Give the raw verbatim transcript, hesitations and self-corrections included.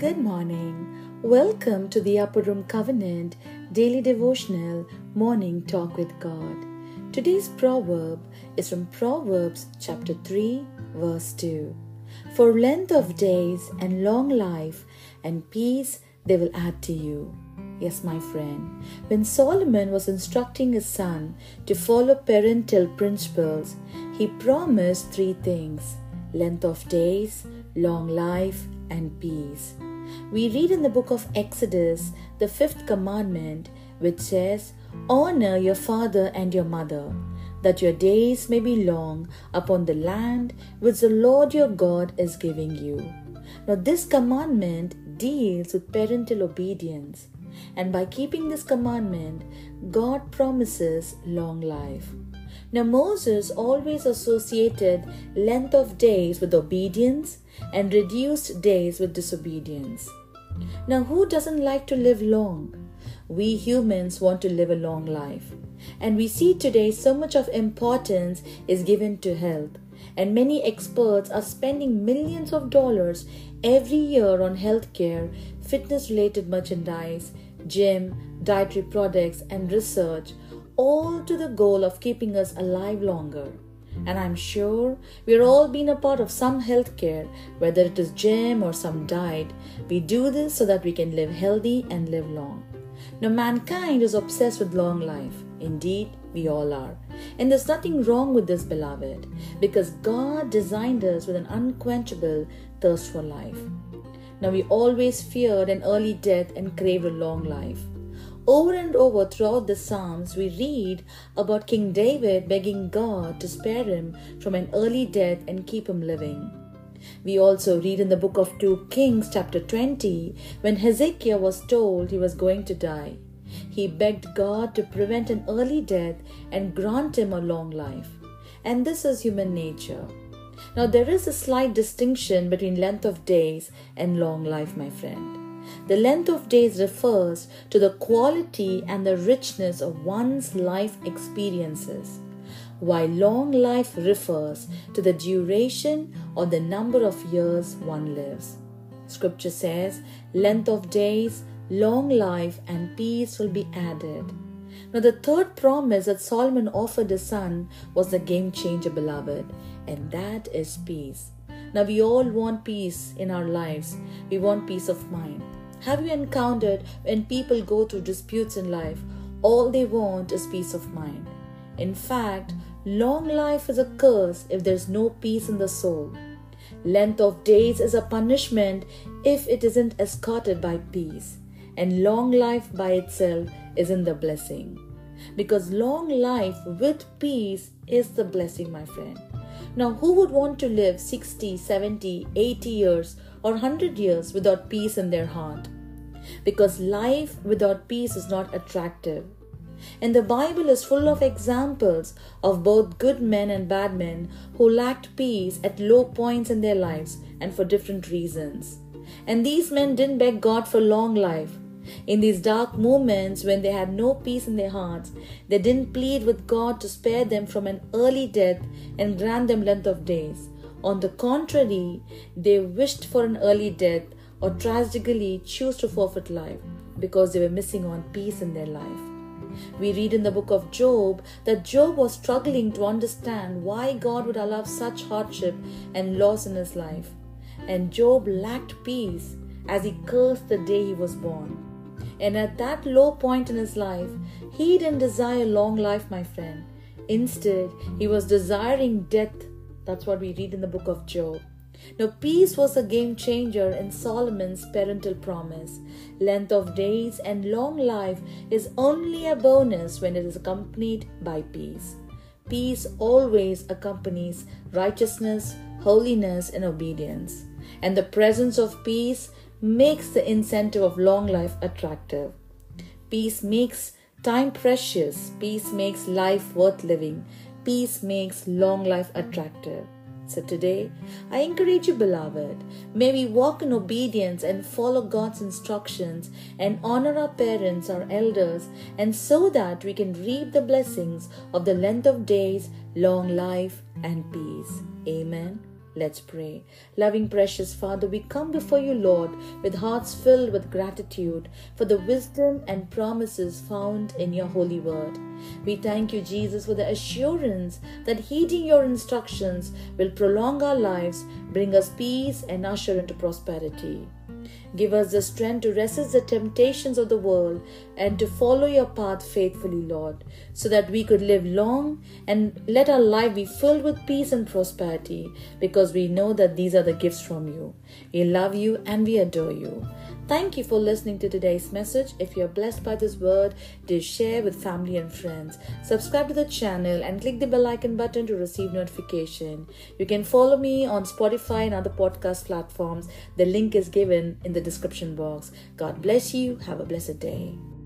Good morning. Welcome to the Upper Room Covenant Daily Devotional Morning Talk with God. Today's proverb is from Proverbs chapter three, verse two. For length of days and long life and peace they will add to you. Yes, my friend, when Solomon was instructing his son to follow parental principles, he promised three things: length of days, long life, and peace. We read in the book of Exodus, the fifth commandment, which says, "Honor your father and your mother, that your days may be long upon the land which the Lord your God is giving you." Now, this commandment deals with parental obedience, and by keeping this commandment, God promises long life. Now, Moses always associated length of days with obedience and reduced days with disobedience. Now, who doesn't like to live long? We humans want to live a long life. And we see today so much of importance is given to health. And many experts are spending millions of dollars every year on healthcare, fitness-related merchandise, gym, dietary products, and research, all to the goal of keeping us alive longer. And I'm sure we're all been a part of some healthcare, whether it is gym or some diet. We do this so that we can live healthy and live long. Now, mankind is obsessed with long life. Indeed, we all are. And there's nothing wrong with this, beloved, because God designed us with an unquenchable thirst for life. Now, we always feared an early death and craved a long life. Over and over throughout the Psalms, we read about King David begging God to spare him from an early death and keep him living. We also read in the book of Second Kings chapter twenty, when Hezekiah was told he was going to die, he begged God to prevent an early death and grant him a long life. And this is human nature. Now, there is a slight distinction between length of days and long life, my friend. The length of days refers to the quality and the richness of one's life experiences, while long life refers to the duration or the number of years one lives. Scripture says, length of days, long life, and peace will be added. Now, the third promise that Solomon offered his son was the game changer, beloved, and that is peace. Now, we all want peace in our lives. We want peace of mind. Have you encountered when people go through disputes in life, all they want is peace of mind? In fact, long life is a curse if there is no peace in the soul. Length of days is a punishment if it isn't escorted by peace. And long life by itself isn't the blessing. Because long life with peace is the blessing, my friend. Now, who would want to live sixty, seventy, eighty years or one hundred years without peace in their heart? Because life without peace is not attractive. And the Bible is full of examples of both good men and bad men who lacked peace at low points in their lives and for different reasons. And these men didn't beg God for long life. In these dark moments when they had no peace in their hearts, they didn't plead with God to spare them from an early death and grant them length of days. On the contrary, they wished for an early death or tragically chose to forfeit life because they were missing on peace in their life. We read in the book of Job that Job was struggling to understand why God would allow such hardship and loss in his life. And Job lacked peace as he cursed the day he was born. And at that low point in his life, he didn't desire long life, my friend. Instead, he was desiring death. That's what we read in the book of Job. Now, peace was a game changer in Solomon's parental promise. Length of days and long life is only a bonus when it is accompanied by peace. Peace always accompanies righteousness, holiness, and obedience. And the presence of peace makes the incentive of long life attractive. Peace makes time precious. Peace makes life worth living. Peace makes long life attractive. So today, I encourage you, beloved, may we walk in obedience and follow God's instructions and honor our parents, our elders, and so that we can reap the blessings of the length of days, long life, and peace. Amen. Let's pray. Loving, precious Father, we come before you, Lord, with hearts filled with gratitude for the wisdom and promises found in your holy word. We thank you, Jesus, for the assurance that heeding your instructions will prolong our lives, bring us peace, and usher into prosperity. Give us the strength to resist the temptations of the world and to follow your path faithfully, Lord, so that we could live long and let our life be filled with peace and prosperity, because we know that these are the gifts from you. We love you and we adore you. Thank you for listening to today's message. If you are blessed by this word, do share with family and friends. Subscribe to the channel and click the bell icon button to receive notification. You can follow me on Spotify and other podcast platforms. The link is given in the description box. God bless you. Have a blessed day.